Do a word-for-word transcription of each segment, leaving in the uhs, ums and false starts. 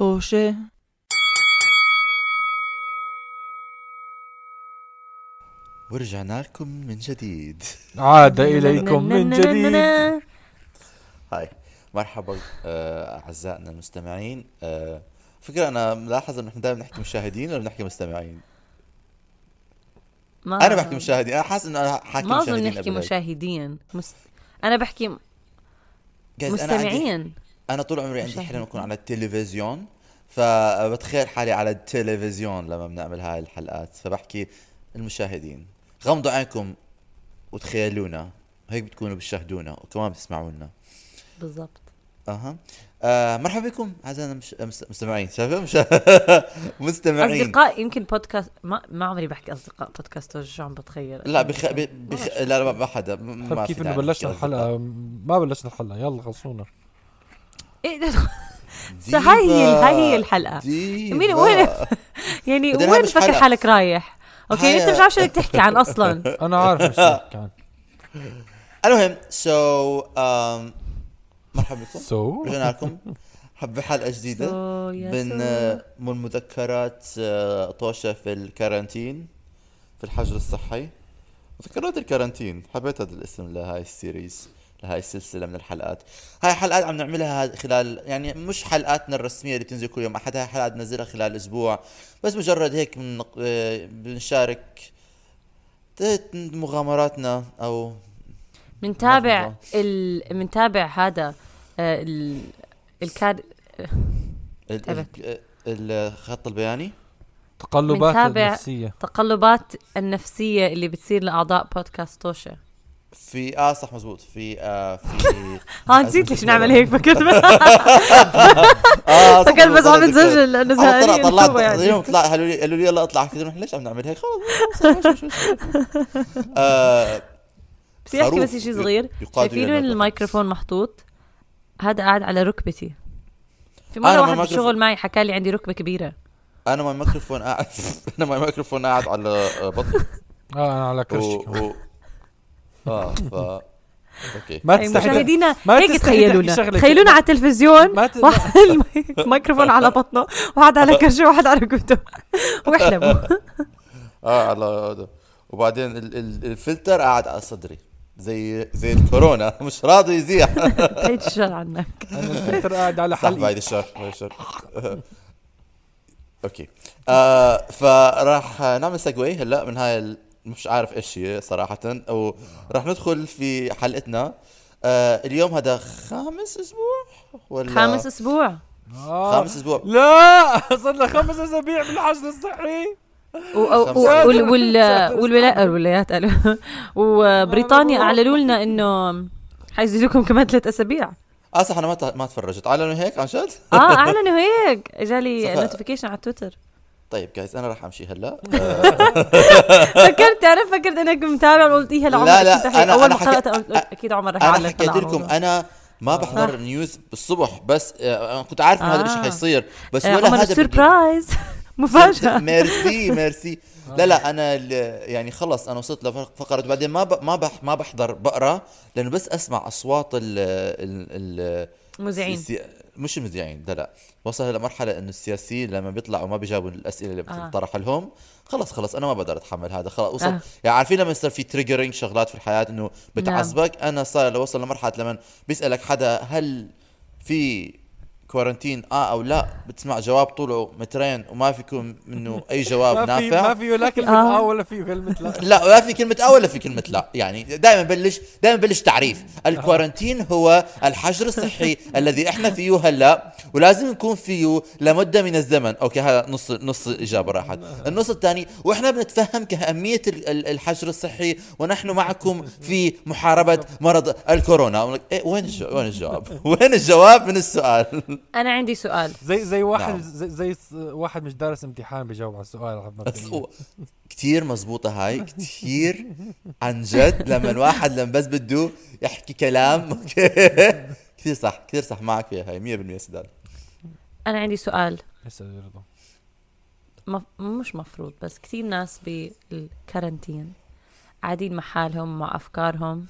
طوشة ورجعنا لكم من جديد. عاد إليكم من جديد. هاي مرحبا أعزائنا المستمعين. فكرة أنا ملاحظ إنه إحنا دائما نحكي مشاهدين ولا نحكي مستمعين؟ أنا بحكي مشاهدين. أنا حاسس إنه أنا حاكي مشاهدين. ما نحكي مشاهدين. مست... أنا بحكي مستمعين. أنا, عندي... أنا طول عمري عندي حلم أكون على التلفزيون، فبتخيل حالي على التلفزيون لما بنعمل هاي الحلقات، فبحكي المشاهدين غمضوا عينكم وتخيلونا، هيك بتكونوا بتشاهدونا وكمان بتسمعونا بالضبط. أها آه، مرحبا بكم أعزائنا مش... مستمعين. شايفين مش... مستمعين أصدقاء. يمكن بودكاست ما ما عمري بحكي أصدقاء بودكاست، شو عم بتخيل؟ لا بخ... بخ... لا ما بحدا ما كيف إنه بلشنا الحلقة، ما بلشنا الحلقة، يلا خلصونا. إيه هاي هي الحلقة مين وين يعني وين فكر حالك رايح؟ أوكي أنت مش عارف شو بدك تحكي عن أصلاً. أنا عارف شو بدك تحكي عن. المهم so um مرحبا بكم. so رجعنا لكم حب حلقة جديدة so, yeah, من so. من مذكرات طوشة في الكارانتين، في الحجر الصحي، مذكرات الكارانتين. حبيت هذا الاسم لهاي السيريز، لهاي السلسلة من الحلقات. هاي حلقات عم نعملها خلال، يعني مش حلقاتنا الرسمية اللي بتنزل كل يوم أحد، هاي حلقات ننزلها خلال أسبوع، بس مجرد هيك من بنشارك مغامراتنا أو منتابع ال منتابع هذا ال الكاد الخط البياني، تقلبات النفسية، تقلبات النفسية اللي بتصير لأعضاء بودكاست طوشة. في آه صح مزبوط في آه في ها نسيت ليش نعمل هيك فكرت آه فكرت بس عم نسجل لأنه زهقانين. طلعت اليوم طلع قالوا لي قالوا لي يلا اطلع، كذا نحن ليش عم نعمل هيك؟ خلص بس يحكي بس شيء صغير. شايفين الميكروفون محطوط، هذا قاعد على ركبتي. في مرة واحد بالشغل معي حكى لي عندي ركبة كبيرة. أنا ما الميكروفون قاعد أنا ما الميكروفون قاعد على بطني. آه أنا على كرسي. اه ف اوكي ما تستحيلونا هيك، تخيلونا تخيلونا على التلفزيون واحد الميكروفون على بطنه وواحد على كرشه وواحد على ركبته واحلموا اه على هذا، وبعدين الفلتر قاعد على صدري زي زي الكورونا مش راضي يزيح. بعيد الشر عنك، الفلتر قاعد على حلقي. بعيد الشر بعيد الشر اوكي آه فراح نعمل سيجواي هلا من هاي مش عارف ايش هي صراحة، او رح ندخل في حلقتنا. آه اليوم هذا خامس اسبوع ولا خامس اسبوع آه خامس اسبوع لا صرنا خمس اسابيع بالحجر الصحي والولايات وبريطانيا اعلنوا لنا انه حيزيدوكم كمان ثلاث اسابيع. اه صح انا ما ما تفرجت. اعلنوا هيك عن جد؟ اه اعلنوا هيك، اجالي نوتيفيكيشن على تويتر. طيب جايز انا راح امشي هلا. فكرت انا فكرت انك متابع قلت ايه لعمر. لا لا انا اول حكي... اكيد عمر راح يعلق. انا حكيت لكم انا ما بحضر النيوز بالصبح، بس آه كنت عارف ان آه. هذا الشيء حيصير بس آه. ولا هذا سربرايز مفاجاه. ميرسي ميرسي لا لا انا يعني خلص انا وصلت لفقره، بعدين ما ب... ما بح... ما بحضر بقرا، لانه بس اسمع اصوات ال ال المذيعين، مش المذيعين ده، لا وصل لمرحله انه السياسيين لما بيطلعوا ما بيجاوبوا الاسئله اللي بتطرح آه. لهم خلص خلص انا ما بقدر اتحمل هذا خلص وصل آه. يعني عارفين لما يصير في تريجرينج شغلات في الحياه انه بتعصبك. نعم. انا صار لو وصل لمرحله لما بيسالك حدا هل في كورنتين اه او لا، بتسمع جواب طوله مترين وما فيكم منه اي جواب ما نافع. في ما في ولا كلمه اه ولا في كلمه لا لا ما في كلمه اه ولا في كلمه لا. يعني دائما بلش دائما بلش تعريف. الكورنتين هو الحجر الصحي الذي احنا فيه هلا ولازم نكون فيه لمده من الزمن. اوكي هذا نص نص اجابه راحت. النص الثاني واحنا بنتفهم كأهمية الحجر الصحي ونحن معكم في محاربه مرض الكورونا. إيه وين وين الجواب؟ وين الجواب من السؤال؟ أنا عندي سؤال زي زي واحد. نعم. زي, زي واحد مش دارس امتحان بيجاوب على السؤال. كتير مزبوطة هاي كتير عن جد. لما الواحد لما بس بده يحكي كلام كتير صح كتير صح معك فيها هاي مية بالمية سداد. أنا عندي سؤال مف... مش مفروض بس كتير ناس بالكارنتين قاعدين محالهم مع أفكارهم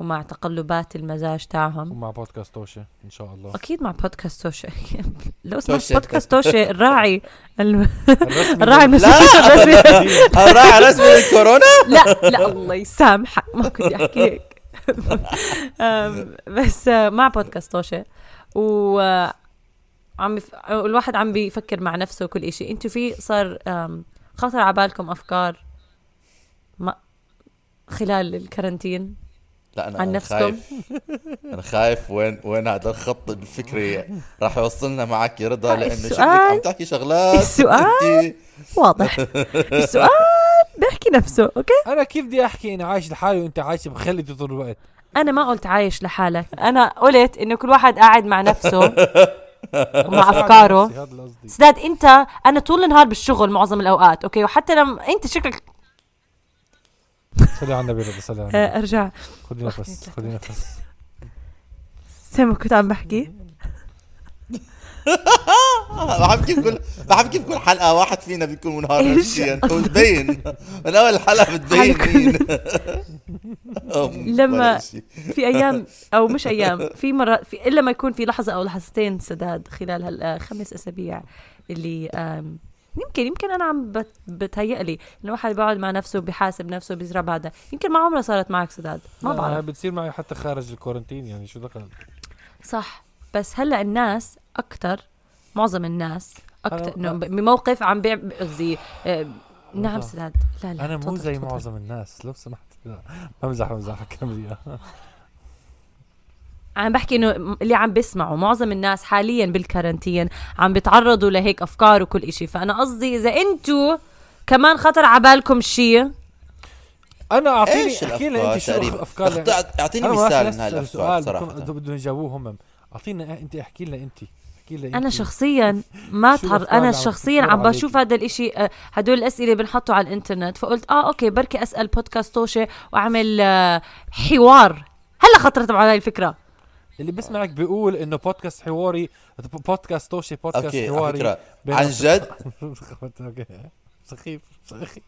ومع تقلبات المزاج تاعهم، ومع بودكاست توشة إن شاء الله. أكيد مع بودكاست توشة. لو سمعت بودكاست توشة الراعي الم... الراعي المسؤولية الرسمي الراعي الرسمي للكورونا. لا لا الله يسامحك، ما كنت أحكيك. بس مع بودكاست توشة و عم يف... الواحد عم بيفكر مع نفسه كل إشي. أنتوا في صار خطر على بالكم أفكار ما... خلال الكارنتين لا أنا عن نفسكم؟ خايف. أنا خايف وين وين هذا الخط الفكري راح يوصلنا معك يا رضا، لأنه شكلك عم تحكي شغلات. السؤال واضح، السؤال بيحكي نفسه. أوكي أنا كيف بدي أحكي أنا عايش لحالي وأنت عايش بخلدي طول الوقت؟ أنا ما قلت عايش لحالك، أنا قلت إنه كل واحد قاعد مع نفسه ومع أفكاره. سداد أنت أنا طول النهار بالشغل معظم الأوقات، أوكي، وحتى لما أنت شكلك صلي على النبي رضي صلي على النبي. أرجع خذي نفس خذي نفس سامع كنت عم بحكي. بحكي كل بحكي كل حلقة واحد فينا بيكون منهار نفسيا وبتبين من أول حلقة بتبين. لما في أيام أو مش أيام، في مرة في إلا ما يكون في لحظة أو لحظتين سداد خلال هالخمس أسابيع اللي يمكن يمكن أنا عم بتهيألي إنه واحد بيقعد مع نفسه بيحاسب نفسه بيزرع بعده. يمكن ما عمره صارت معك سداد، ما بعرف. بتصير معي حتى خارج الكورنتين، يعني شو دخل؟ صح، بس هلأ الناس أكتر، معظم الناس أكتر إنه بموقف عم بيع زي آه. نعم سداد. لا لا أنا مو زي معظم الناس لو سمحت. لا بمزح بمزح كاملية. عم بحكي انه اللي عم بسمعوا معظم الناس حاليا بالكارنتين عم بتعرضوا لهيك افكار وكل اشي. فانا قصدي اذا انتوا كمان خطر عبالكم شي، انا اعطيني احكي لنا انت شو افكار. اعطيني مثال من هالافكار صراحه بدهم يجاوبوه هم. اعطينا انت احكي لنا انت احكي لنا انا شخصيا ما تعرض. انا شخصيا عم بشوف هذا الاشي، هدول الاسئله بنحطوا على الانترنت، فقلت اه اوكي بركي اسال بودكاست توشه واعمل حوار. هلا خطرت على الفكره. اللي بسمعك بيقول انه بودكاست حواري، بودكاست توشي بودكاست حواري عن جد. سخيف سخيف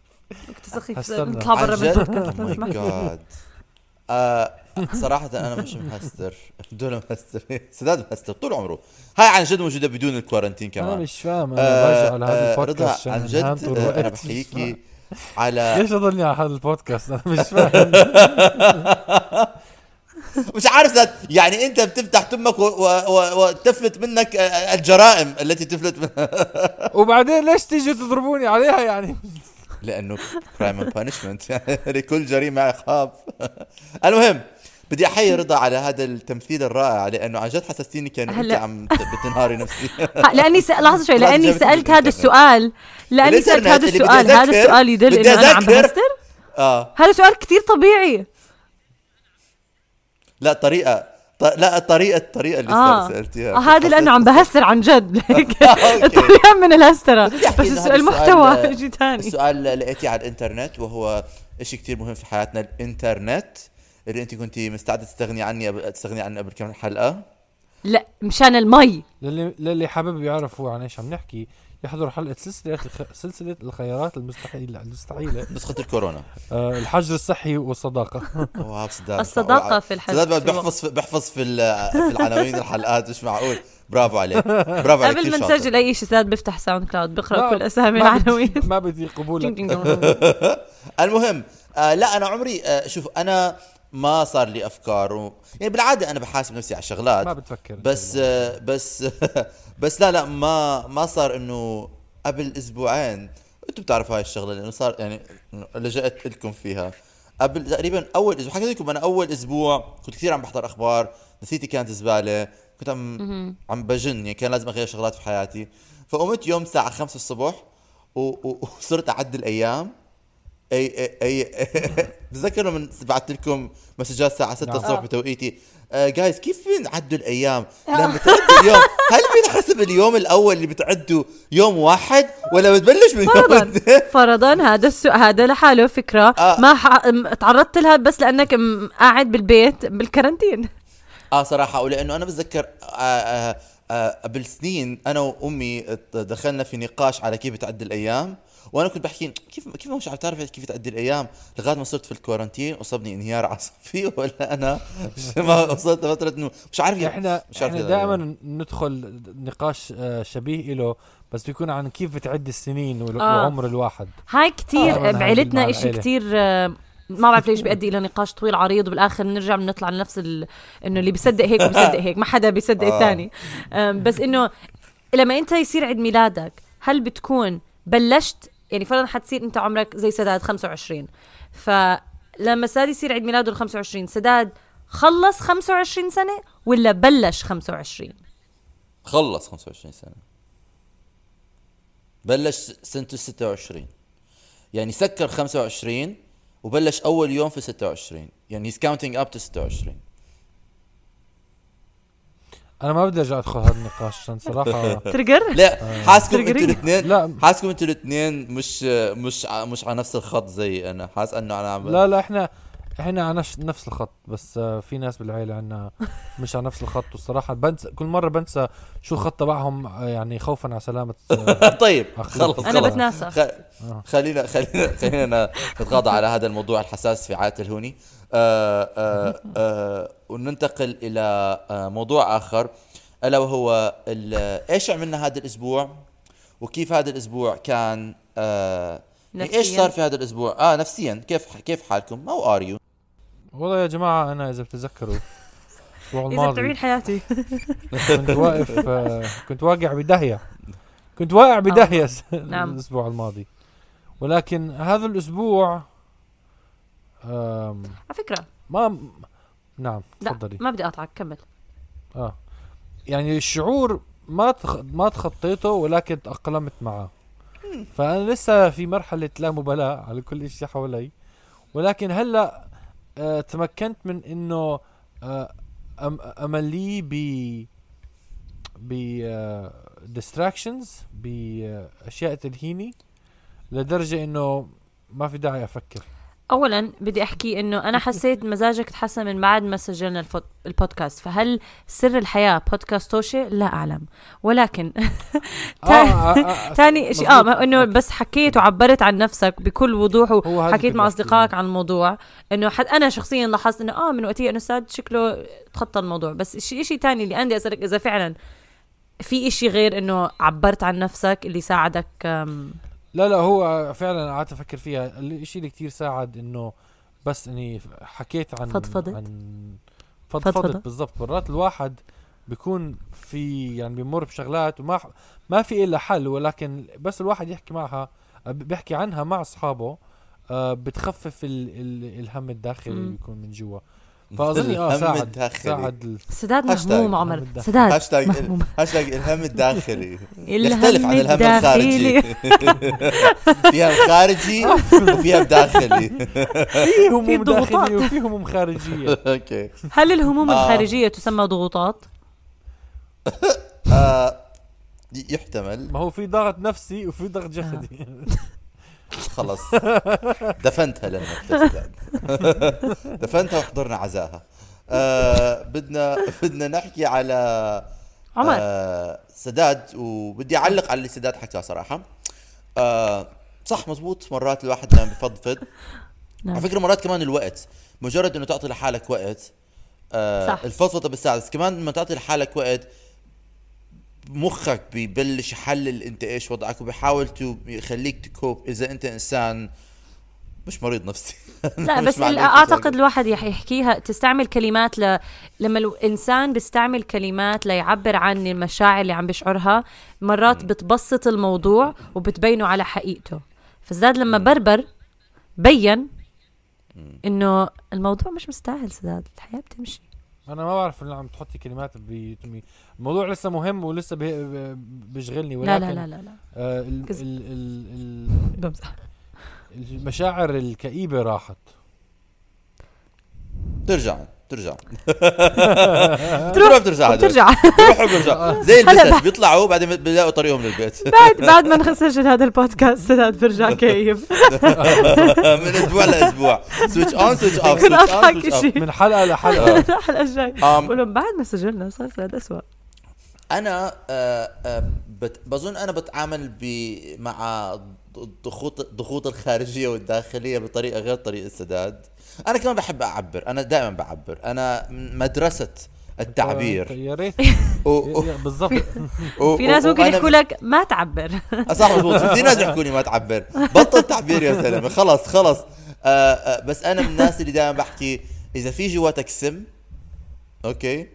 كنت سخيف نطلع برا من البودكاست. آه صراحه انا مش مهستر، بدون مهستر سداد مهستر طول عمره. هاي عن جد موجوده بدون الكورنتين كمان. انا مش فاهم، انا برجع لهذا البودكاست عن جد. انا بحكيكي على ليش اضلني على هذا البودكاست، انا مش فاهم. مش عارف سداد، يعني انت بتفتح تمك وتفلت و... و... منك الجرائم التي تفلت منها. وبعدين ليش تيجي تضربوني عليها يعني؟ لانه crime and punishment، يعني لكل جريمه عقاب. المهم بدي احيي رضا على هذا التمثيل الرائع، لانه عن جد حسستيني كانه انت عم بتنهاري نفسي. لاني لحظه شوي، لاني سالت هذا السؤال، لاني سالت هذا السؤال. هذا السؤال يدل انه انا عم بهستر. اه هذا سؤال كثير طبيعي. لا طريقة ط... لا الطريقة الطريقة اللي آه. سألتيها هذا لأنه عم بهسر عن جد. الطريقة من الهسترة، بس السؤال المحتوى شيء ثاني. السؤال لقيتي على الإنترنت، وهو إشي كتير مهم في حياتنا الإنترنت، اللي أنت كنتي مستعدة تستغني عني تستغني عنه قبل كم حلقة. لا مشان المي للي للي حابب يعرفوا عن إيش عم نحكي يحضر حلقة سلسلة سلسلة الخيارات المستحيلة المستحيلة نسخة الكورونا. الحجر الصحي والصداقة. الصداقة في الحجر. سداد بحفظ بحفظ في العناوين الحلقات، مش معقول. برافو عليك برافو عليك. قبل ما نسجل أي شيء سداد بفتح ساوند كلاود بقرأ كل أسامي العناوين. ما بدي قبولك. المهم لا أنا عمري شوف أنا ما صار لي أفكار، يعني بالعادة أنا بحاسب نفسي على شغلات ما بتفكر بس آه بس آه بس لا لا ما ما صار إنه قبل أسبوعين. أنتوا بتعرفوا هاي الشغلة لأنه صار، يعني لجأت لكم فيها قبل تقريبا أول أسبوع. حكيت لكم أنا أول أسبوع كنت كثير عم بحضر أخبار، نسيتي كانت زبالة، كنت عم عم بجن، يعني كان لازم أغير شغلات في حياتي. فقمت يوم الساعة خمسة الصبح وصرت أعدل أيام. اي اي اي بتذكروا من بعثت لكم مسجات الساعه ستة الصبح بتوقيتي. آه جايز كيف بنعدوا الايام لما بتعدوا اليوم؟ هل بنحسب اليوم الاول اللي بتعدوا يوم واحد ولا بتبلش من فرضاً يوم فرضا؟ هذا السؤال هذا لحاله فكره. آه ما ح... تعرضت لها بس لانك قاعد بالبيت بالكارنتين. اه صراحه ولانه انا بتذكر آه آه قبل سنين انا وامي دخلنا في نقاش على كيف تعدي الايام، وانا كنت بحكي كيف كيف مش عارف تعرف كيف تعدي الايام، لغايه ما صرت في الكورنتين وصابني انهيار عصبي، ولا انا ما وصلت فتره انه مش عارف. احنا مش عارف احنا دائما ندخل نقاش شبيه له بس بيكون عن كيف تعدي السنين وعمر الواحد. هاي كتير آه. بعيلتنا اشي كتير ما بعرف ليش بيؤدي الى نقاش طويل عريض، وبالاخر نرجع بنطلع لنفس ال... انه اللي بيصدق هيك وبيصدق هيك، ما حدا بيصدق آه. الثاني. بس انه لما انت يصير عيد ميلادك، هل بتكون بلشت يعني فرضا حتصير انت عمرك زي سداد خمسة وعشرين، فلما سداد يصير عيد ميلاده خمسة وعشرين سداد خلص خمسة وعشرين سنه ولا بلش خمسة وعشرين؟ خلص خمسة وعشرين سنه، بلش سنه ستة وعشرين، يعني سكر خمسة وعشرين وبلش اول يوم في ستة وعشرين، يعني he's counting up to ستة وعشرين. انا ما بدي ارجع ادخل هذا النقاش عشان صراحه ترجر. لا حاسكم انتوا الاثنين، حاسكم انتوا الاثنين مش مش مش على نفس الخط زي انا، حاس انه انا عم لا لا احنا احنا على نفس الخط، بس في ناس بالعيله عندنا مش على نفس الخط، والصراحه بنسى كل مره بنسى شو الخط تبعهم، يعني خوفا على سلامه. طيب خلص انا بتناسى، خلينا خلينا خلينا نتغاضى على هذا الموضوع الحساس في عائله الهوني آآ آآ آآ وننتقل إلى موضوع آخر، ألا وهو إيش عملنا هذا الأسبوع وكيف هذا الأسبوع كان، إيش صار في هذا الأسبوع آه نفسيا. كيف كيف حالكم؟ how are you؟ والله يا جماعة أنا إذا بتذكروا إذا بتعيد حياتي كنت واقف كنت واقع بدهية كنت واقع بدهية نعم. الأسبوع الماضي، ولكن هذا الأسبوع على فكرة ما نعم تفضلي ما بدي اقطعك كمل. اه يعني الشعور ما تخ... ما تخطيته ولكن تأقلمت معه، فانا لسه في مرحلة لا مبالاة على كل شيء حولي، ولكن هلا آه تمكنت من انه آه أم... املي ب ب آه distractions باشياء آه تلهيني لدرجة انه ما في داعي افكر. اولا بدي احكي انه انا حسيت مزاجك تحسن من بعد ما سجلنا البودكاست، فهل سر الحياه بودكاست توشه؟ لا اعلم، ولكن ثاني شيء اه انه بس حكيت وعبرت عن نفسك بكل وضوح، وحكيت مع اصدقائك عن الموضوع، انه حد انا شخصيا لاحظت انه اه من وقتي انه ساد شكله تخطى الموضوع. بس شيء شيء ثاني اللي عندي اسالك اذا فعلا في شيء غير انه عبرت عن نفسك اللي ساعدك. لا لا هو فعلا قعدت افكر فيها، الشيء اللي كتير ساعد انه بس اني حكيت عن فضفضت عن فضفضت بالضبط. مرات الواحد بيكون في يعني بيمر بشغلات وما ما في الا حل، ولكن بس الواحد يحكي معها بيحكي عنها مع اصحابه آه بتخفف ال ال الهم الداخلي اللي بيكون من جوا. فاظني اه ساعد ساعد سداد مهموم عمر سداد هاشتاج الهم الداخلي يختلف عن الهم الخارجي. فيها الخارجي وفيها الداخلي، فيهم داخلي وفيهم خارجيه. اوكي هل الهموم الخارجيه تسمى ضغوطات؟ يحتمل، ما هو في ضغط نفسي وفي ضغط جسدي. خلص دفنتها لنا دفنتها وحضرنا عزاها. آه بدنا بدنا نحكي على عمر آه سداد، وبدي أعلق على اللي سداد حكاه صراحة. آه صح مزبوط، مرات الواحد لما بفضفض على فكرة مرات كمان الوقت، مجرد إنه تعطي لحالك وقت آه الفضفضة بالساعة، كمان لما تعطي لحالك وقت مخك بيبلش يحلل انت ايش وضعك، وبيحاول يخليك تكوب اذا انت انسان مش مريض نفسي. لا بس اعتقد الواحد يحكيها تستعمل كلمات ل... لما الانسان بيستعمل كلمات ليعبر عن المشاعر اللي عم بيشعرها، مرات بتبسط الموضوع وبتبينه على حقيقته. فزاد لما بربر بين انه الموضوع مش مستاهل، سداد الحياة بتمشي. انا ما بعرف انه عم تحطي كلمات بتمي الموضوع لسه مهم ولسه بيشغلني، ولكن لا لا لا لا آه ال ال ال المشاعر الكئيبه راحت ترجع ترجع تروح بترجع ترجع بروحوا برجع زي البسس بيطلعوا بعدين بيلاقوا طريقهم للبيت. بعد بعد ما نسجل هذا البودكاست سداد برجع كئيب من اسبوع لاسبوع، سويتش اون سويتش اوف من حلقه لحلقه. الحلقه الجاي بقول لهم بعد ما سجلنا صار سداد اسوء. انا بظن انا بتعامل مع الضغوط الضغوط الخارجيه والداخليه بطريقه غير طريقه سداد. انا كمان بحب اعبر، انا دائما بعبر، انا مدرسه التعبير. يا ريت بالضبط. في ناس ممكن يحكوا لك ما تعبر. صح مظبوط، في ناس يحكوا لي ما تعبر، بطل تعبير يا سلام، خلص خلص. آه آه بس انا من الناس اللي دائما بحكي اذا في جواتك سم اوكي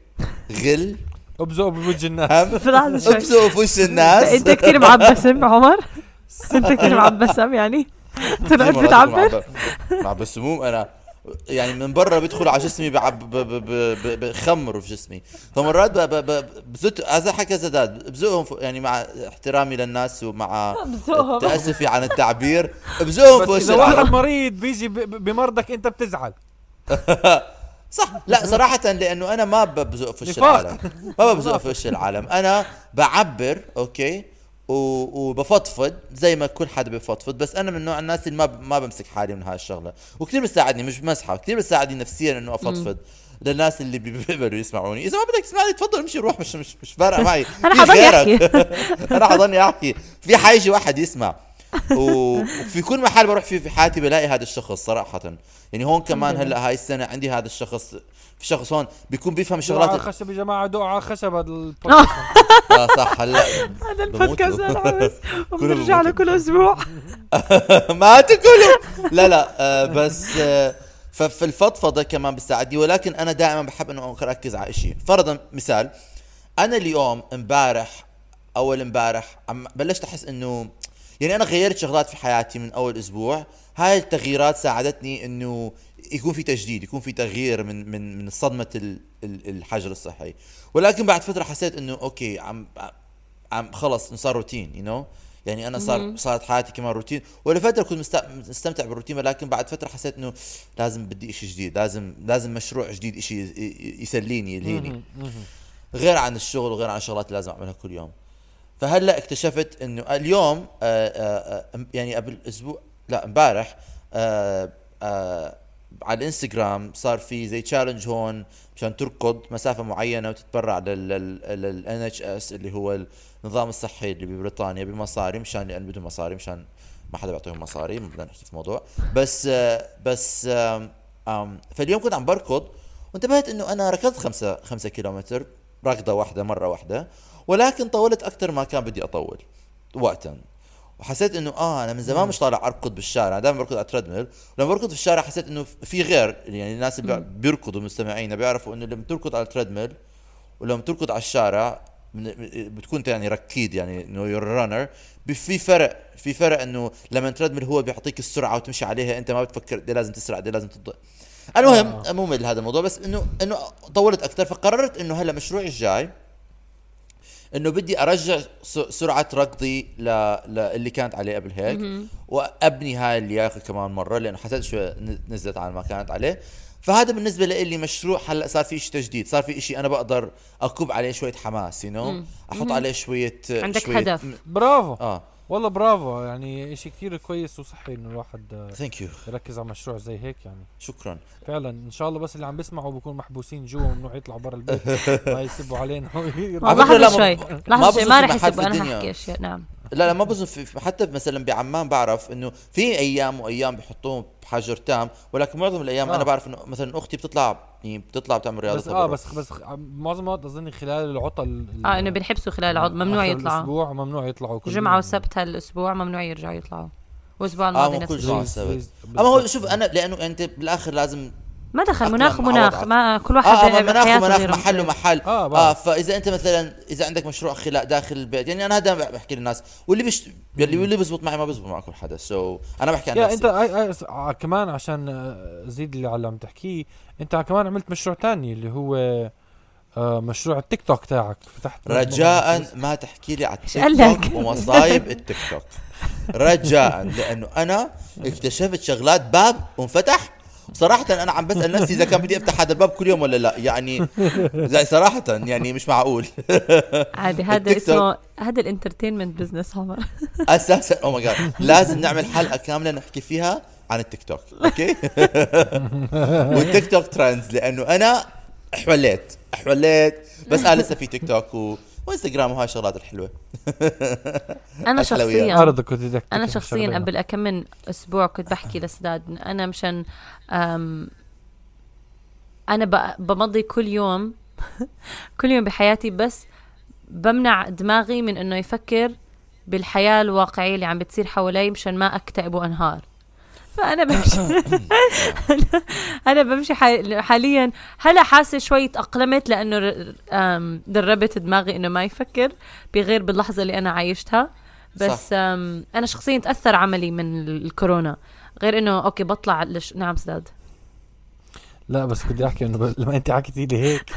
غل ابزقوا بوجه الناس، ابزقوا بوجه الناس. انت كثير معبى سم عمر، انت كثير معبى سم يعني طلعت بتعبر مع بسموم. انا يعني من برا بدخل على جسمي بخمر في جسمي، فمرات بزت هذا حكى زداد بزقهم يعني مع احترامي للناس ومع تأسفي عن التعبير بزقهم فوق الشارع. بس إذا واحد مريض بيجي بمرضك انت بتزعل. صح، لا صراحة لأنه أنا ما ببزق فش العالم، ما ببزق فش العالم، أنا بعبر أوكي وبفضفض زي ما كل حدا بفضفض. بس أنا من نوع الناس اللي ما ما بمسك حالي من هاي الشغلة، وكتير بتساعدني مش مسحة، كتير بتساعدني نفسيا إنه أفضفض للناس اللي بيقدروا يسمعوني. إذا ما بدك تسمعني تفضل امشي روح، مش مش مش فارق معي. أنا حضني أحكي أنا حضني أحكي في حاجة واحد يسمع. وفي كل محل بروح فيه في حياتي بلاقي هذا الشخص صراحة. يعني هون كمان هلا هاي السنة عندي هذا الشخص، في شخص هون بيكون بيفهم شغلات دعاء خشب يا جماعة، دعاء خشب هذا البودكاست. اه صح، هلا هذا البودكاست العوز وبنرجع له كل اسبوع. ما تقولوا لا لا آه بس آه ففي الفضفضة كمان بتساعدني. ولكن انا دائما بحب انه اركز على شيء. فرضا مثال، انا اليوم امبارح اول امبارح بلشت احس انه يعني أنا غيرت شغلات في حياتي من أول أسبوع. هاي التغييرات ساعدتني إنه يكون في تجديد، يكون في تغيير من من من صدمة الحجر الصحي. ولكن بعد فترة حسيت إنه أوكي عم عم خلص صار روتين، you know يعني أنا صار صارت حياتي كمان روتين. ولا فترة كنت مستمتع بالروتين، لكن بعد فترة حسيت إنه لازم بدي إشي جديد، لازم لازم مشروع جديد، إشي يسليني يلهيني غير عن الشغل وغير عن الشغلات اللي لازم أعملها كل يوم. فهلا اكتشفت انه اليوم آآ آآ يعني قبل اسبوع لا امبارح على الانستغرام صار في زي تشالنج هون مشان تركض مسافه معينه وتتبرع لل ان اتش اس اللي هو النظام الصحي اللي ببريطانيا بمصاري، مشان لان بدهم مصاري، مشان ما حدا بيعطيهم مصاري. بدنا نحكي في موضوع بس آآ بس آآ آآ فاليوم كنت عم بركض وانتبهت انه انا ركضت خمسة خمسة كيلومتر ركضه واحده مره واحده، ولكن طولت أكتر ما كان بدي أطول وقتاً. وحسيت إنه آه أنا من زمان مش طالع أركض بالشارع، دائما بركض على التريدميل. لما بركض في الشارع حسيت إنه في غير، يعني الناس اللي بيركضوا مستمعينا بيعرفوا إنه لما تركض على التريدميل ولما تركض على الشارع بتكون يعني ركيد، يعني إنه يور رانر، في فرق في فرق إنه لما التريدميل هو بيعطيك السرعة وتمشي عليها، أنت ما بتفكر دي لازم تسرع دي لازم تضغط. المهم مو من هذا الموضوع، بس إنه إنه طولت أكتر. فقررت إنه هلا مشروعي الجاي انه بدي ارجع سرعه ركضي للي كانت عليه قبل هيك، وابني هاي اللياقه كمان مره، لانه حسيت شوي نزلت عن ما كانت عليه. فهذا بالنسبه لي مشروع هلا صار في شيء تجديد، صار في شيء انا بقدر اكب عليه شويه حماس، يو نو احط عليه شويه عندك شوية هدف. برافو آه. والله برافو، يعني شيء كثير كويس وصحي انه الواحد يركز على مشروع زي هيك. يعني شكرا فعلا، ان شاء الله. بس اللي عم بيسمعوا بيكونوا محبوسين جوا وممنوع يطلعوا برا البيت، ما يسبوا علينا. ما بحكي شيء، ما بحكي ما رح يسبوا، انا حكي اشياء. نعم لا لا ما بظن، حتى مثلا بعمان بعرف انه في ايام وايام بيحطوهم بحجر تام، ولكن معظم الايام آه. انا بعرف انه مثلا اختي بتطلع يعني بتطلع بتعمل رياضه بس اه بس بس معظم الوقت اظن خلال العطل اه انه بنحبسوا خلال العطل، ممنوع يطلعوا اسبوع، ممنوع يطلعوا كل جمعه وسبت هالاسبوع، ممنوع يرجعوا يطلعوا، والاسبوع الماضي نفس الشيء. اما هو شوف انا لانه انت بالاخر لازم ما دخل مناخ مناخ ما كل واحد آه مناخ مناخ محل ومحل آه, آه فإذا أنت مثلا إذا عندك مشروع خلاء داخل البيت، يعني أنا هذا بحكي للناس، واللي بش اللي واللي بزبط معي ما بزبط مع كل حدا. سو so أنا بحكي عن نفسي. أنت أي أي كمان عشان زيد اللي عم تحكيه، أنت كمان عملت مشروع تاني اللي هو مشروع التيك توك تاعك. فتحت رجاء ما تحكي لي على التيك توك ومصايب التيك توك رجاء، لأنه أنا اكتشفت شغلات باب وانفتح. صراحة أنا عم بسأل نفسي إذا كان بدي أفتح هذا الباب كل يوم ولا لا، يعني لا صراحة يعني مش معقول. عادي هذا اسمه هذا الانترتينمنت بزنس عمر أساسا. أو ماي جاد لازم نعمل حلقة كاملة نحكي فيها عن التيك توك أوكي والتيك توك ترندز، لأنه أنا حوليت حوليت بس أنا لسه في تيك توك وانستغرام وهاي الشغلات الحلوه. انا شخصيا ارضك ودك انا شخصيا قبل كم من اسبوع كنت بحكي لسداد انا مشان انا بمضي كل يوم كل يوم بحياتي بس بمنع دماغي من انه يفكر بالحياه الواقعيه اللي عم بتصير حوالي مشان ما اكتئب وانهار. فانا بمشي انا بمشي حاليا هلا حاسه شوي تاقلمت لانه دربت دماغي انه ما يفكر بغير باللحظه اللي انا عايشتها. بس انا شخصيا تاثر عملي من الكورونا غير انه اوكي بطلع لش... نعم سداد. لا بس بدي احكي انه ب... لما انت حكيتي لي هيك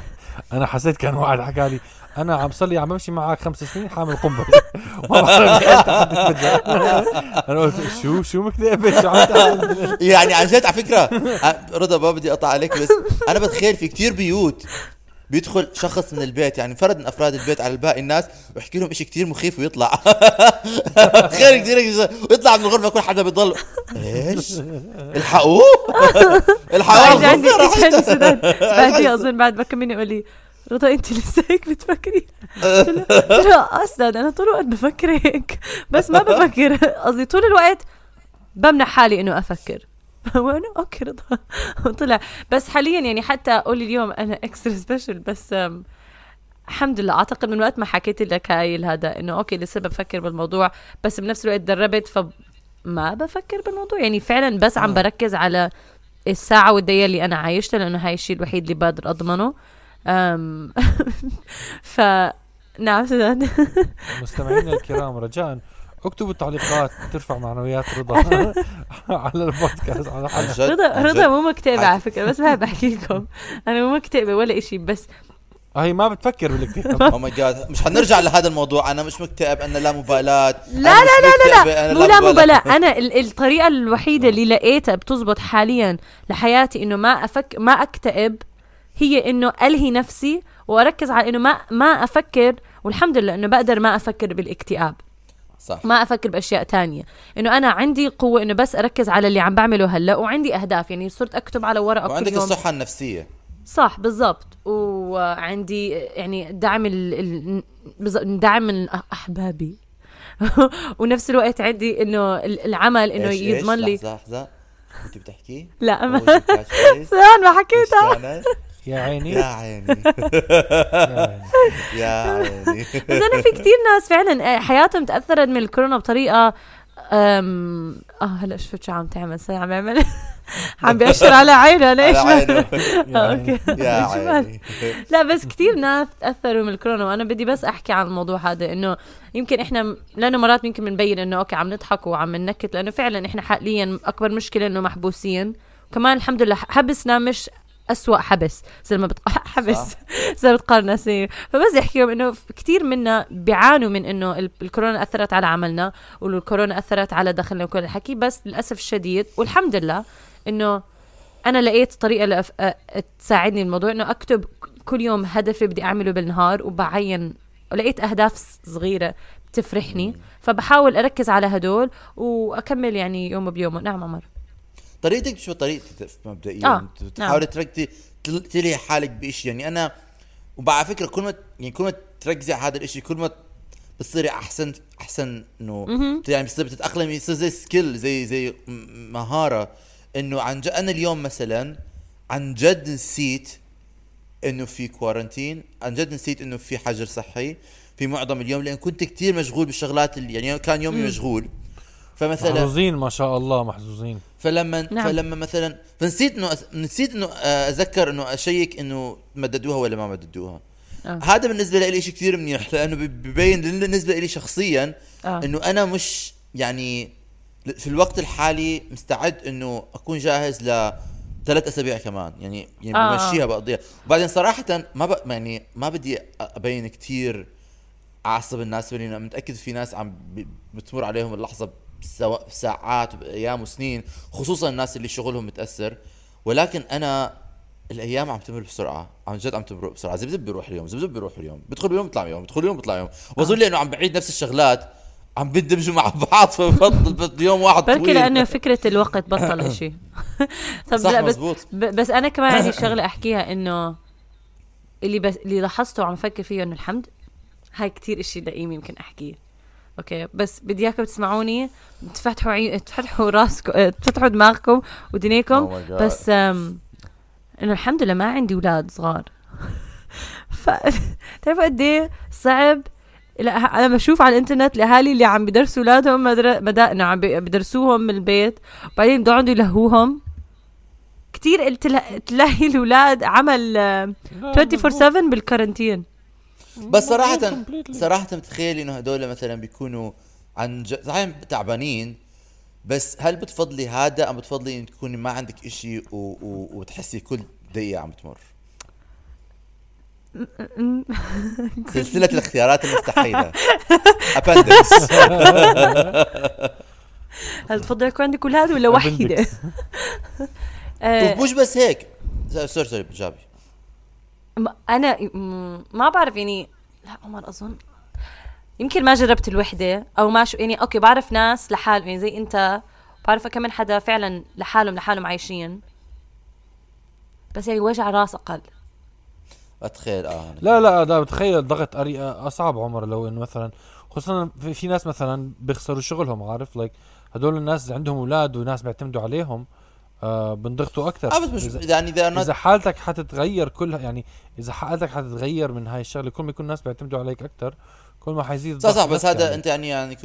انا حسيت كان واحد حكى لي انا عم صلي عم بمشي معك خمس سنين حامل قنبله. انا قلت شو شو مكتئبه شو عم تعمل يعني عن جد. على فكره رضا ما بدي اقطع عليك بس انا بتخيل في كتير بيوت بيدخل شخص من البيت يعني فرد من افراد البيت على باقي الناس ويحكي لهم اشي كتير مخيف ويطلع خير كتير ويطلع من الغرفه. كل حدا بيضل ايش الحقوه الحقوه بعدي اظن بعد ما كملني يقول لي رضا انت لسه هيك بتفكري؟ لا أسداد انا طول الوقت بفكر هيك بس ما بفكر قصدي طول الوقت بمنع حالي انه افكر. وانا اوكي رضا طلع. بس حاليا يعني حتى قولي اليوم انا اكسترا سبيشل بس الحمد لله اعتقد من وقت ما حكيت لك هاي هذا انه اوكي لسه بفكر بالموضوع بس بنفس الوقت دربت فما بفكر بالموضوع يعني فعلا بس عم بركز على الساعه والدقيقه اللي انا عايشتها لانه هاي الشيء الوحيد اللي بقدر اضمنه. أم ف نعم سداد مستمعينا الكرام رجاءً اكتبوا التعليقات ترفع معنويات رضا على البودكاست على حلقة رضا. رضا مو مكتئبة على فكرة بس ما بحكي لكم انا مو مكتئبة ولا اشي بس هي ما بتفكر بالاكتئاب. او ماي جاد مش هنرجع لهذا الموضوع. انا مش مكتئب انا لا مبالاة لا لا لا لا مو لا مبالاة. انا الطريقة الوحيدة اللي لقيتها بتزبط حاليا لحياتي انه ما افك ما اكتئب هي انه الهي نفسي واركز على انه ما ما افكر والحمد لله انه بقدر ما افكر بالاكتئاب. صح. ما افكر باشياء تانية انه انا عندي قوه انه بس اركز على اللي عم بعمله هلا وعندي اهداف يعني صرت اكتب على ورقه كل يوم. وعندك الصحه النفسيه. صح بالضبط. وعندي يعني دعم ال... دعم من احبابي ونفس الوقت عندي انه العمل انه يضمن لي. لحظه لحظه انت بتحكي؟ لا ما ما حكيتها يا عيني يا عيني يا عيني. بس أنا في كتير ناس فعلا حياتهم تأثرت من الكورونا بطريقة أم... آه هلأ شفت شو عم تعمل سنة عم يعمل عم بيأشر على عينه أنا إيش يا عيني. لا بس كتير ناس تأثروا من الكورونا وأنا بدي بس أحكي عن الموضوع هذا إنه يمكن إحنا لأنه مرات يمكن بنبين إنه أوكي عم نضحك وعم ننكت لأنه فعلا إحنا حاليا أكبر مشكلة إنه محبوسين وكمان الحمد لله حبسنا مش أسوأ حبس لما بت... حبس لما بتقارن سنين. فبس يحكيهم إنه كتير منا بيعانوا من إنه الكورونا أثرت على عملنا والكورونا أثرت على دخلنا وكل الحكي بس للأسف الشديد والحمد لله إنه أنا لقيت طريقة لأف... تساعدني الموضوع إنه أكتب كل يوم هدفي بدي أعمله بالنهار وبعين ولقيت أهداف صغيرة بتفرحني فبحاول أركز على هدول وأكمل يعني يوم بيوم. نعم عمر طريقتك شو طريقتك مبدئيا آه. تحاولي نعم. تركزي تلهي حالك بإشي يعني انا وبعد فكره كل ما يعني كل ما تركزي على هذا الإشي كل ما بتصيري احسن احسن انه يعني بتصير تتاقلمي يصير زي سكيل زي زي مهاره انه عن جد. انا اليوم مثلا عن جد نسيت انه في كوارنتين عن جد نسيت انه في حجر صحي في معظم اليوم لان كنت كتير مشغول بالشغلات اللي يعني كان يومي مشغول. فمثلا محظوظين ما شاء الله محظوظين. فلما نعم. فلما مثلا فنسيت انه نسيت انه اذكر انه اشيك انه مددوها ولا ما مددوها. آه. هذا بالنسبه لي شيء كثير منيح لانه ببين بالنسبه لي شخصيا آه. انه انا مش يعني في الوقت الحالي مستعد انه اكون جاهز لثلاث اسابيع كمان يعني يعني آه. بمشيها بقضيها. وبعدين صراحه ما ب... يعني ما بدي ابين كثير اعصب الناس لانه متاكد في ناس عم بتمر عليهم اللحظه ساعات وأيام وسنين خصوصا الناس اللي شغلهم متأثر. ولكن أنا الأيام عم تمر بسرعة عن جد عم تمر بسرعة زبدب بروح اليوم زبدب بروح اليوم بدخل اليوم بطلع يوم بدخل اليوم بطلع يوم وأظن لي إنه عم بعيد نفس الشغلات عم بندمجوا مع بعض فبطل يوم واحد طويل بركي لأنه فكرة الوقت بطل إشي. صح مزبوط. بس أنا كمان عندي شغلة أحكيها إنه اللي, اللي لاحظته وعم فكر فيه إنه الحمد هاي كتير إشي لئيم يمكن أحكيه. أوكي بس بدي إياكم تسمعوني تفتحوا عي... تفتحوا راسكم تفتحوا دماغكم ودنيكم. oh بس أم... إنه الحمد لله ما عندي أولاد صغار ف تعرفوا قد إيه صعب. لا انا بشوف على الانترنت الاهالي اللي عم بدرسوا اولادهم مدائنا عم بدرسوهم من البيت وبعدين بده عندهم يلهوهم كتير. تلهي الاولاد عمل أربعة وعشرين سبعة بالكارنتين. بس صراحه صراحه متخيل انه هدول مثلا بيكونوا عن صحيح تعبانين. بس هل بتفضلي هذا ام بتفضلي ان تكوني ما عندك إشي و... و... وتحسي كل دقيقه عم تمر؟ سلسلة الاختيارات المستحيلة. أبندكس. هل تفضل يكون عندك كل هذا ولا واحدة؟ مش بس هيك. سوري سوري جابي. أنا ما بعرف يعني. لا عمر أظن يمكن ما جربت الوحدة أو ما شو يعني. أوكي بعرف ناس لحالهم يعني زي أنت بعرف كمان حدا فعلا لحالهم لحالهم عايشين. بس يعني وجع راس أقل. أتخيل آه لا لا ده بتخيل ضغط قريقة أصعب عمر. لو إنه مثلا خصوصا في, في ناس مثلا بيخسروا شغلهم عارف like هدول الناس عندهم أولاد وناس بيعتمدوا عليهم آه بنضغطوا أكتر. آه بس إذا, يعني إذا حالتك حتتغير كلها يعني إذا حالتك حتتغير من هاي الشغلة كل ما يكون الناس بيعتمدوا عليك أكتر كل ما حيزيد. صح صح بس هذا يعني. أنت يعني يعني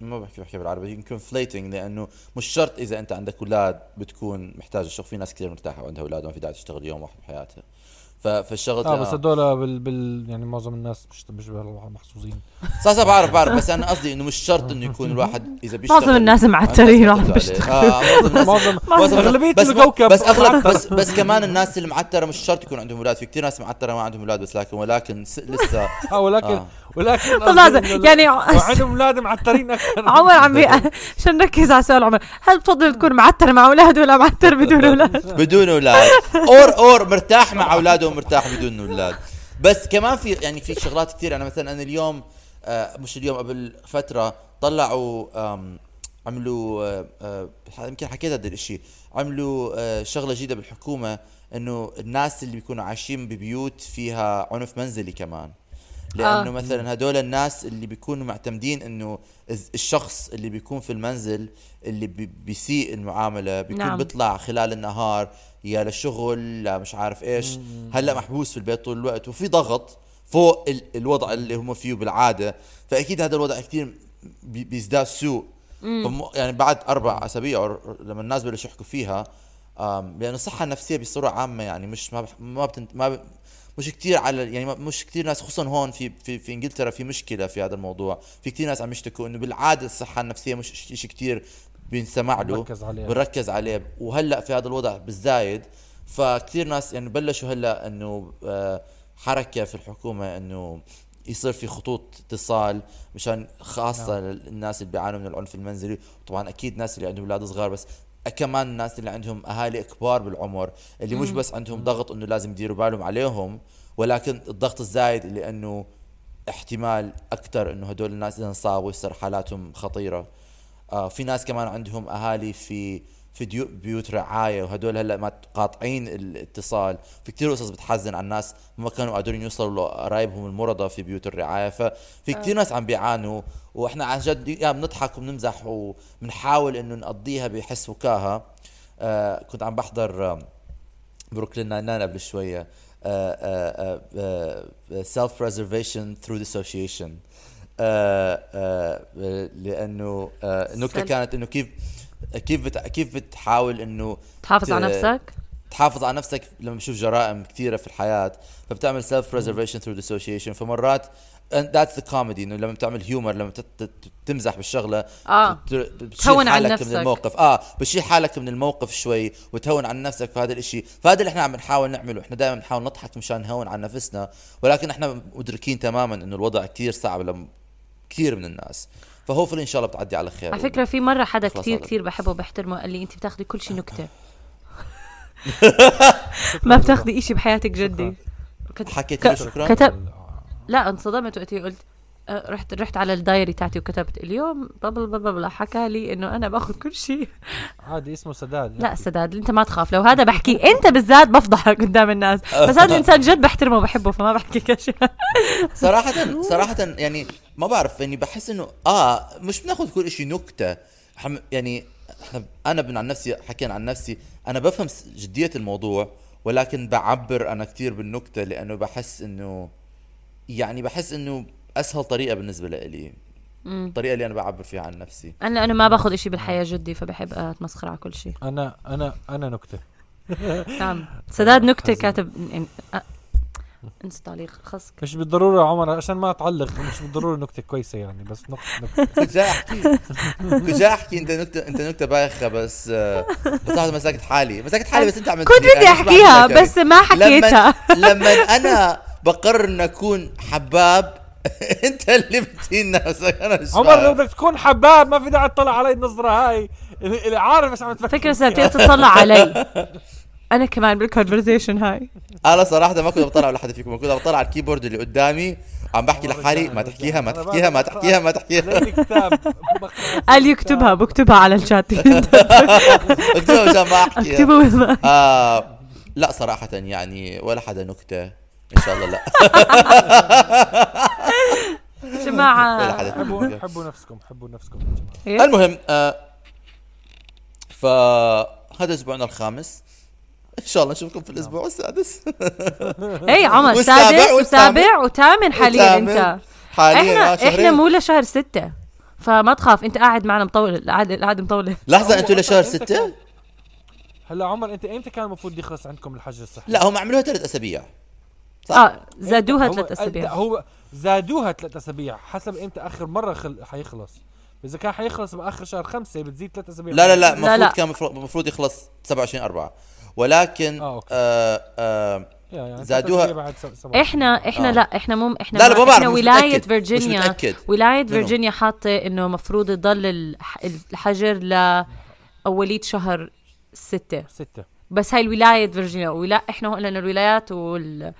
ما بحكي بحكي بالعربي conflating لأنه مش شرط إذا أنت عندك أولاد بتكون محتاج الشغل. في ناس كتير مرتاحة وعندها أولاد وما في داعي تشتغل يوم واحد بحياتها. فالشغل اه بس هذول بال... بال يعني معظم الناس مش مش محظوظين. صح صح بعرف بعرف بس انا قصدي انه مش شرط انه يكون الواحد اذا بيشتغل معظم الناس معترين راح بيشتغل اه معظم معظم اغلبيه الكوكب. بس اغلب بس بس كمان الناس المعتره مش شرط يكون عندهم اولاد. في كثير ناس معتره ما عندهم اولاد بس لكن ولكن لسه اه ولكن ولكن يعني وعندهم اولاد معترين اكثر. عمر عمي عشان نركز على سؤال عمر هل بتفضل تكون معتر مع اولاده ولا معتر بدون اولاد؟ بدون اولاد اور اور مرتاح مع اولاده مرتاح بدون اولاد. بس كمان في يعني في شغلات كتير. انا مثلا انا اليوم آه مش اليوم قبل فتره طلعوا عملوا آه آه يمكن حكيت هذا الشيء. عملوا آه شغله جديده بالحكومه انه الناس اللي بيكونوا عايشين ببيوت فيها عنف منزلي كمان لانه آه. مثلا هدول الناس اللي بيكونوا معتمدين انه الشخص اللي بيكون في المنزل اللي بيسيء المعامله بيكون نعم. بيطلع خلال النهار يا للشغل لا مش عارف ايش. هلا محبوس في البيت طول الوقت وفي ضغط فوق الوضع اللي هم فيه بالعاده. فاكيد هذا الوضع كتير بيزداد سوء يعني بعد اربع اسابيع لما الناس بلشوا يحكوا فيها. لانه الصحه النفسيه بصوره عامه يعني مش ما ما, بتنت ما ب... مش كتير على يعني مش كتير ناس خصوصا هون في في في انجلترا في مشكله في هذا الموضوع. في كتير ناس عم يشتكوا انه بالعاده الصحه النفسيه مش شيء كتير بنسمع له بنركز عليه. وهلا في هذا الوضع بالزايد فكثير ناس يعني بلشوا هلا انه حركه في الحكومه انه يصير في خطوط اتصال مشان خاصه نعم. للناس اللي بيعانوا من العنف المنزلي. طبعا اكيد ناس اللي عندهم اولاد صغار بس كمان الناس اللي عندهم اهالي كبار بالعمر اللي مش بس عندهم ضغط انه لازم يديروا بالهم عليهم ولكن الضغط الزايد اللي انه احتمال اكثر انه هدول الناس اذا انصابوا يصير حالاتهم خطيره. آه في ناس كمان عندهم اهالي في في بيوت رعايه وهدول هلا ما قاطعين الاتصال. في كتير قصص بتحزن على الناس ما كانوا قادرين يوصلوا لقرايبهم المرضى في بيوت الرعايه. ففي كتير ناس عم بيعانوا واحنا عن جد يعني بنضحك وبنمزح وبنحاول انه نقضيها بحس وكاها. آه كنت عم بحضر بروكلين ناين قبل شويه سيلف بريزرفيشن ثرو ديسوشيشن آآ آآ لأنه آآ النكتة كانت إنه كيف كيف بت كيف بتحاول إنه تحافظ على نفسك تحافظ على نفسك لما بشوف جرائم كثيرة في الحياة فبتعمل self preservation through dissociation. فمرات that's the comedy إنه لما بتعمل humor لما تمزح بالشغلة آه. بتشيل حالك من الموقف آه بتشيل حالك من الموقف شوي وتهون عن نفسك في هذا الإشي. فهذا اللي إحنا عم نحاول نعمله. إحنا دائما نحاول نضحك مشان نهون عن نفسنا ولكن إحنا مدركين تماما إنه الوضع كثير صعب لما كثير من الناس. فهوفل إن شاء الله بتعدي على خير. على فكرة في مرة حدا كتير كتير بحبه وبحترمه قال لي أنت بتاخدي كل شيء نكتة ما بتاخدي إشي بحياتك جدي. حكيت له شكرا كتب لا انصدمت وقتي قلت رحت رحت على الدايري تاعتي وكتبت اليوم بابل بابل. حكى لي انه انا باخذ كل شيء. هذا اسمه سداد. لا سداد انت ما تخاف، لو هذا بحكي انت بالذات بفضحك قدام الناس، بس هذا الانسان جد بحترمه وبحبه فما بحكي كشيء. صراحه صراحه يعني ما بعرف، اني بحس انه اه مش بناخذ كل شيء نكته. يعني انا بن عن نفسي حكينا عن نفسي، انا بفهم جديه الموضوع ولكن بعبر انا كتير بالنكته، لانه بحس انه يعني بحس انه اسهل طريقه بالنسبه لي، الطريقه اللي انا بعبر فيها عن نفسي. انا انا ما باخذ إشي بالحياه جدي، فبحب اتمسخر على كل شيء. انا انا انا نكته. تمام. سداد نكته كاتب انسى تعليق خاصك. مش بالضروره عمر عشان ما اتعلق، مش بالضروره نكته كويسه يعني، بس نكته كنت احكي كنت احكي انت نكته انت نكته بايخه، بس بتاخذ مساكت حالي مساكت حالي بس انت عملت كنت بدي احكيها بس ما حكيتها. لما, لما انا بقرر ان اكون حباب انت اللي بتينا سكنش عمر. لو بدك تكون حباب ما في داعي تطلع علي النظره هاي، اللي عارف ايش عم تفكر. فكره سالتي تطلع علي انا كمان بالكونفرزيشن هاي. انا صراحه ما كنت بطلع على حدا فيكم، كنت بطلع على الكيبورد اللي قدامي عم بحكي لحالي ما تحكيها ما تحكيها ما تحكيها ما تحكيها. الكتاب قال يكتبها بكتبها على الشات. اكتبها عشان ما احكيها. اه لا صراحه يعني ولا حدا نكته ان شاء الله. لا جماعه حبوا حبوا نفسكم حبوا نفسكم جماعه. المهم آه فهذا اسبوعنا الخامس، ان شاء الله نشوفكم في الاسبوع السادس. اي عمر سادس وسابع وثامن حاليا. انت حاليا احنا احنا مو لشهر ستة، فما تخاف انت قاعد معنا مطول. العاده مطوله. لحظه انتوا لشهر ستة هلا. عمر انت امتى كان المفروض يخلص عندكم الحجر الصحي؟ لا هم عملوها ثلاث اسابيع. اه زادوها ثلاث اسابيع. هو زادوها ثلاث اسابيع حسب امتى اخر مره خل... حيخلص. اذا كان حيخلص باخر شهر خمسة بتزيد ثلاث اسابيع. لا لا لا المفروض لا لا. كان المفروض يخلص سبعة وعشرين أربعة ولكن آه آه آه يعني زادوها. احنا احنا آه. لا احنا مو احنا لا لا ما احنا ولايه فيرجينيا ولايه فيرجينيا حاطه انه مفروض يضل الحجر لاوليه شهر ستة ستة بس. هاي الولايه فيرجينيا ولا احنا هون لان الولايات وال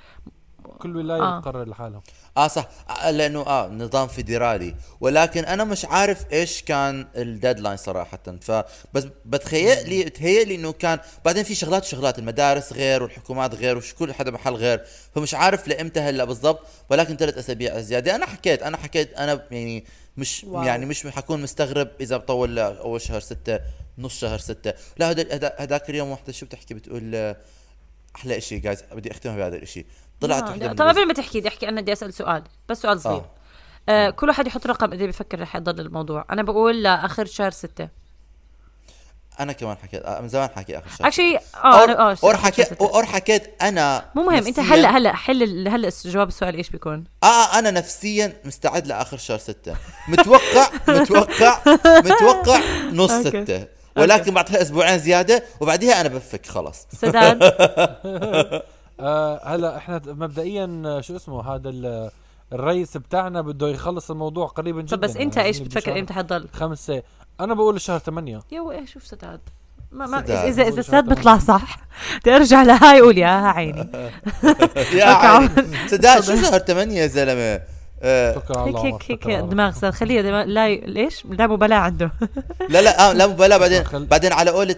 كل ولايه آه. بتقرر لحالها. اه صح لانه اه نظام فيدرالي. ولكن انا مش عارف ايش كان الديدلاين صراحه، فبس بتخيل لي تخيل انه كان بعدين في شغلات شغلات المدارس غير والحكومات غير وكل حدا محل غير، فمش عارف لامتى هلا بالضبط. ولكن ثلاث اسابيع زياده. انا حكيت انا حكيت انا يعني مش واو. يعني مش حكون مستغرب اذا بطول اول شهر ستة نص شهر ستة. لا هذا هذاك اليوم وحده شو بتحكي بتقول احلى اشي جايز بدي اختمها بهذا الاشي. طلعت وحده. طب قبل ما تحكي بدي احكي انا بدي اسال سؤال بس سؤال صغير. آه. آه كل واحد يحط رقم اذا بفكر رح يضل الموضوع. انا بقول لاخر شهر ستة. انا كمان حكيت من زمان حكي اخر شهر اكشلي اه اور حكيت اور حكيت انا مو مهم. انت هلا هلا حل هلا جواب السؤال ايش بيكون. اه انا نفسيا مستعد لاخر شهر ستة. متوقع متوقع متوقع نص ستة ولكن بعدها اسبوعين زياده وبعديها انا بفك خلص. سداد آه هلا احنا مبدئيا شو اسمه هذا الرئيس بتاعنا بده يخلص الموضوع قريبا جدا. طب بس انت ايش بتفكر امتى حتضل؟ خمسة. انا بقول شهر ثمانية. يا شوف سداد ما ما سداد. اذا اذا سداد بيطلع صح بدي ارجع لهاي اقول يا عيني يا عيني سداد شو شهر ثمانية يا زلمه. هيك هيك هيك دماغ صار خليه دماغ لا ليش لا مبالاه عنده. لا لا لا مبالاه. بعدين بعدين على قولة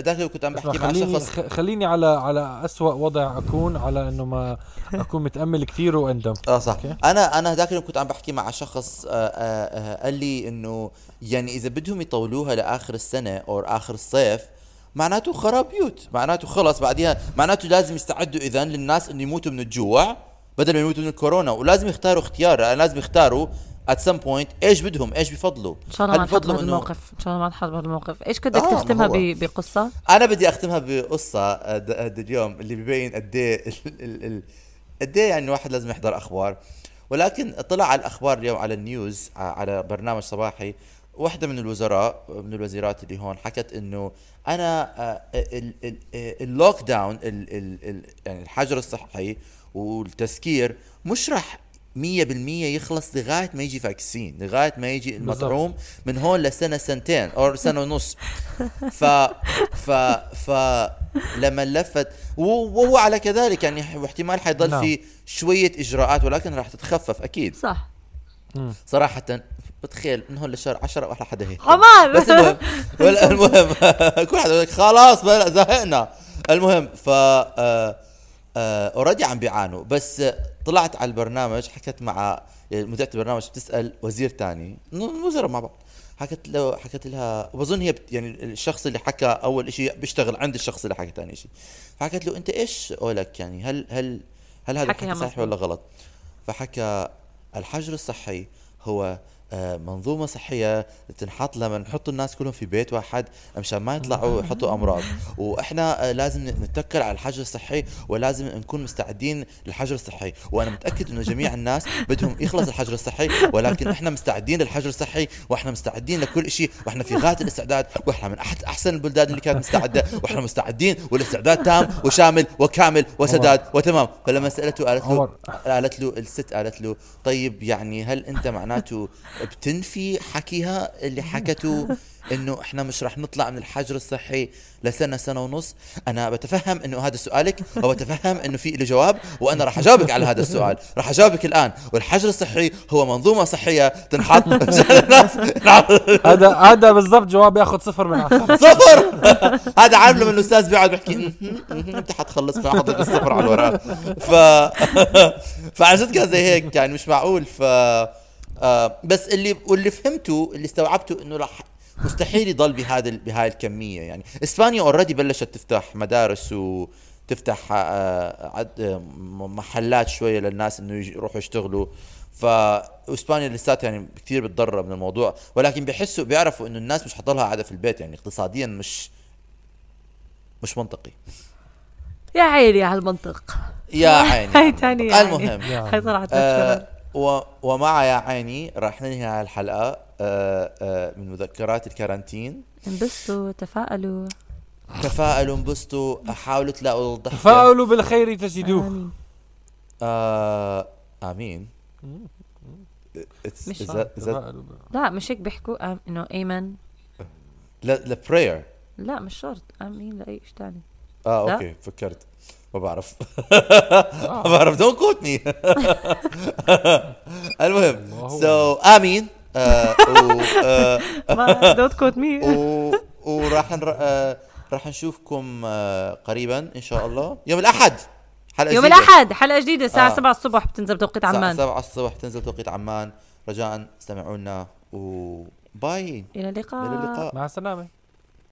داخل كنت عم بحكي مع شخص خليني على على أسوأ وضع اكون على انه ما اكون متامل كثير واندم. اه صح. انا انا داخل كنت عم بحكي مع شخص قال لي انه يعني اذا بدهم يطولوها لاخر السنه او اخر الصيف معناته خرابيوت، معناته خلص بعديها معناته لازم يستعدوا اذا للناس انه يموتوا من الجوع بدل ما يموتوا من الكورونا. ولازم يختاروا اختيار لازم يختاروا at some point ايش بدهم ايش بفضلوا. ان شاء الله ما تحضر هذا الموقف ان شاء الله ما تحضر هذا الموقف. ايش بدك آه تختمها بقصه؟ انا بدي اختمها بقصه هذا اليوم اللي ببين قد ايه قد ايه يعني الواحد لازم يحضر اخبار. ولكن طلع على الاخبار اليوم على النيوز على برنامج صباحي واحدة من الوزراء من الوزيرات اللي هون حكت انه انا اللوك داون يعني الحجر الصحي والتسكير مش رح مية بالمية يخلص لغاية ما يجي فاكسين لغاية ما يجي المطعوم من هون لسنة سنتين أو سنة ونص. ف ف ف لما لفت وهو على كذلك يعني واحتمال حيضل في شوية إجراءات ولكن رح تتخفف أكيد. صح صراحة بتخيل من هون للشهر عشرة ولا حدا هيك حمار بس المهم ولا المهم كل حدا لك خلاص بلا زهقنا. المهم ف اوريدي عم بيعانوا. بس طلعت على البرنامج حكيت مع مديرة البرنامج بتسأل وزير تاني وزراء مع بعض. حكيت له حكيت لها وبظن هي يعني الشخص اللي حكى اول شيء بيشتغل عند الشخص اللي حكى ثاني شيء. حكيت له انت ايش قولك يعني هل هل هل هذا الحكي صحيح ولا غلط؟ فحكى الحجر الصحي هو منظومة صحية تنحط لما نحط الناس كلهم في بيت واحد مشان ما يطلعوا يحطوا أمراض، وإحنا لازم نتكل على الحجر الصحي ولازم نكون مستعدين للحجر الصحي. وأنا متأكد إنه جميع الناس بدهم يخلص الحجر الصحي، ولكن إحنا مستعدين للحجر الصحي وإحنا مستعدين لكل إشي وإحنا في غاية الاستعداد وإحنا من أحد أحسن البلدان اللي كانت مستعدة وإحنا مستعدين والاستعداد تام وشامل وكامل وسداد وتمام. فلما سألته قالت له قالت له الست قالت له طيب يعني هل أنت معناته بتنفي حكيها اللي حكته انه احنا مش رح نطلع من الحجر الصحي لسنة سنة ونص؟ انا بتفهم انه هذا سؤالك وبتفهم انه في له جواب وانا رح اجاوبك على هذا السؤال، رح اجاوبك الان. والحجر الصحي هو منظومة صحية تنحط الناس. هذا هذا بالضبط جواب ياخذ صفر من عشرة. صفر. هذا عامله من الاستاذ بيقعد بيحكي انت حتخلص في حضرتك الصفر على الورق. ف فعجبت كذا زي هيك يعني مش معقول. ف آه بس اللي واللي فهمته اللي استوعبته انه راح مستحيل يضل بهذا بهاي الكميه. يعني اسبانيا اوريدي بلشت تفتح مدارس وتفتح آه آه محلات شويه للناس انه يروحوا يشتغلوا. فاسبانيا لسات يعني كثير بتضرب من الموضوع، ولكن بيحسوا بيعرفوا انه الناس مش حتضلها قاعده في البيت. يعني اقتصاديا مش مش منطقي. يا عيني على المنطق يا عيني. هاي تاني يعني. المهم هاي طلعت آه و... ومع يا عيني راح ننهي هاي الحلقة آآ آآ من مذكرات الكارانتين. انبسطوا، تفاءلوا تفاءلوا انبسطوا، حاولوا تلاقوا الضحكة، تفاءلوا بالخير تجدوه. آمين آه... آمين مش إذا... إذا... لا مش هيك بيحكوا آم... إنه آمين لا لا prayer لا مش شرط آمين لأي إيش تاني. آه أوكي فكرت ما بعرف ما بعرف don't quote me. المهم so آمين ما don't quote me. وراح راح نشوفكم قريبا إن شاء الله يوم الأحد حلقة يوم الأحد حلقة جديدة الساعة سبعة الصبح بتنزل توقيت عمان. الساعة سبعة الصبح بتنزل توقيت عمان. رجاءً استمعونا وباي. إلى اللقاء. مع السلامة.